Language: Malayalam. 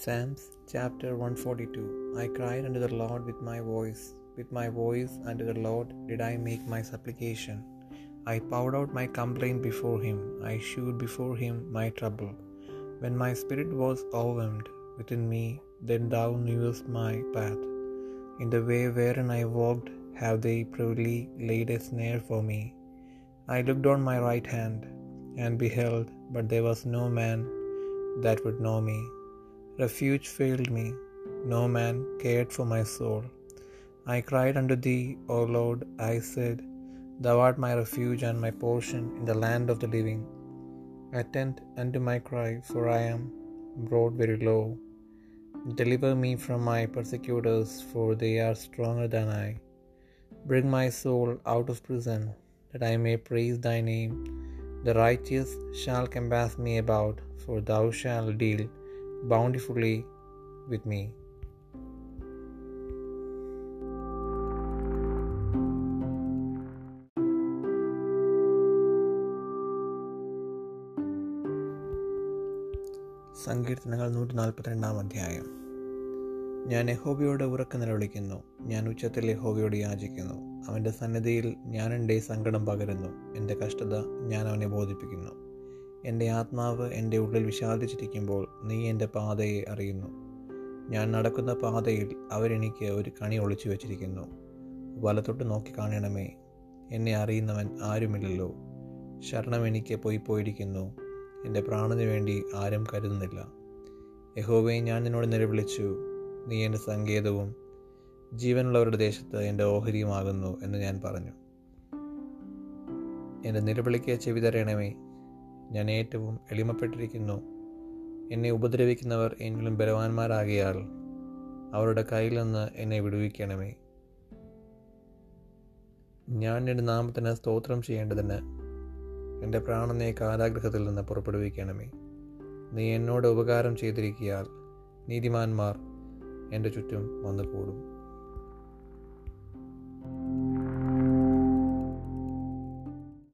Psalms chapter 142. I cried unto the Lord with my voice. With my voice unto the Lord did I make my supplication. I poured out my complaint before him. I shewed before him my trouble. When my spirit was overwhelmed within me, then thou knewest my path. In the way wherein I walked, have they privily laid a snare for me. I looked on my right hand, and beheld, but there was no man that would know me. Refuge failed me, no man cared for my soul. I cried unto thee, O Lord, I said, Thou art my refuge and my portion in the land of the living. Attend unto my cry, for I am brought very low. Deliver me from my persecutors, for they are stronger than I. Bring my soul out of prison, that I may praise thy name. The righteous shall compass me about, for thou shalt deal bountifully with me. സങ്കീർത്തനങ്ങൾ 142 അധ്യായം. ഞാൻ യഹോവയോട് ഉറക്കെ നിലവിളിക്കുന്നു, ഞാൻ ഉച്ചത്തിൽ യഹോവയോട് യാചിക്കുന്നു. അവൻ്റെ സന്നിധിയിൽ ഞാൻ എൻ്റെ സങ്കടം പകരുന്നു, എൻ്റെ കഷ്ടത ഞാൻ അവനെ ബോധിപ്പിക്കുന്നു. എൻ്റെ ആത്മാവ് എൻ്റെ ഉള്ളിൽ വിഷാദിച്ചിരിക്കുമ്പോൾ നീ എൻ്റെ പാതയെ അറിയുന്നു. ഞാൻ നടക്കുന്ന പാതയിൽ അവരെനിക്ക് ഒരു കണി ഒളിച്ചു വച്ചിരിക്കുന്നു. വലത്തോട്ട് നോക്കി കാണണമേ, എന്നെ അറിയുന്നവൻ ആരുമില്ലല്ലോ. ശരണം എനിക്ക് പോയിപ്പോയിരിക്കുന്നു, എൻ്റെ പ്രാണന് വേണ്ടി ആരും കരുതുന്നില്ല. യഹോവേ, ഞാൻ നിന്നോട് നിലവിളിച്ചു, നീ എൻ്റെ സങ്കേതവും ജീവനുള്ളവരുടെ ദേശത്ത് എൻ്റെ ഓഹരിയുമാകുന്നു എന്ന് ഞാൻ പറഞ്ഞു. എൻ്റെ നിലവിളിക്ക് ചെവി തരണമേ, ഞാൻ ഏറ്റവും എളിമപ്പെട്ടിരിക്കുന്നു. എന്നെ ഉപദ്രവിക്കുന്നവർ എന്നിലും ബലവാന്മാരാകിയാൽ അവരുടെ കയ്യിൽ നിന്ന് എന്നെ വിടുവിക്കണമേ. ഞാൻ എൻ്റെ നാമത്തിന് സ്തോത്രം ചെയ്യേണ്ടതിന് എൻ്റെ പ്രാണനെ കാരാഗ്രഹത്തിൽ നിന്ന് പുറപ്പെടുവിക്കണമേ. നീ എന്നോട് ഉപകാരം ചെയ്തിരിക്കിയാൽ നീതിമാന്മാർ എൻ്റെ ചുറ്റും വന്നു കൂടും.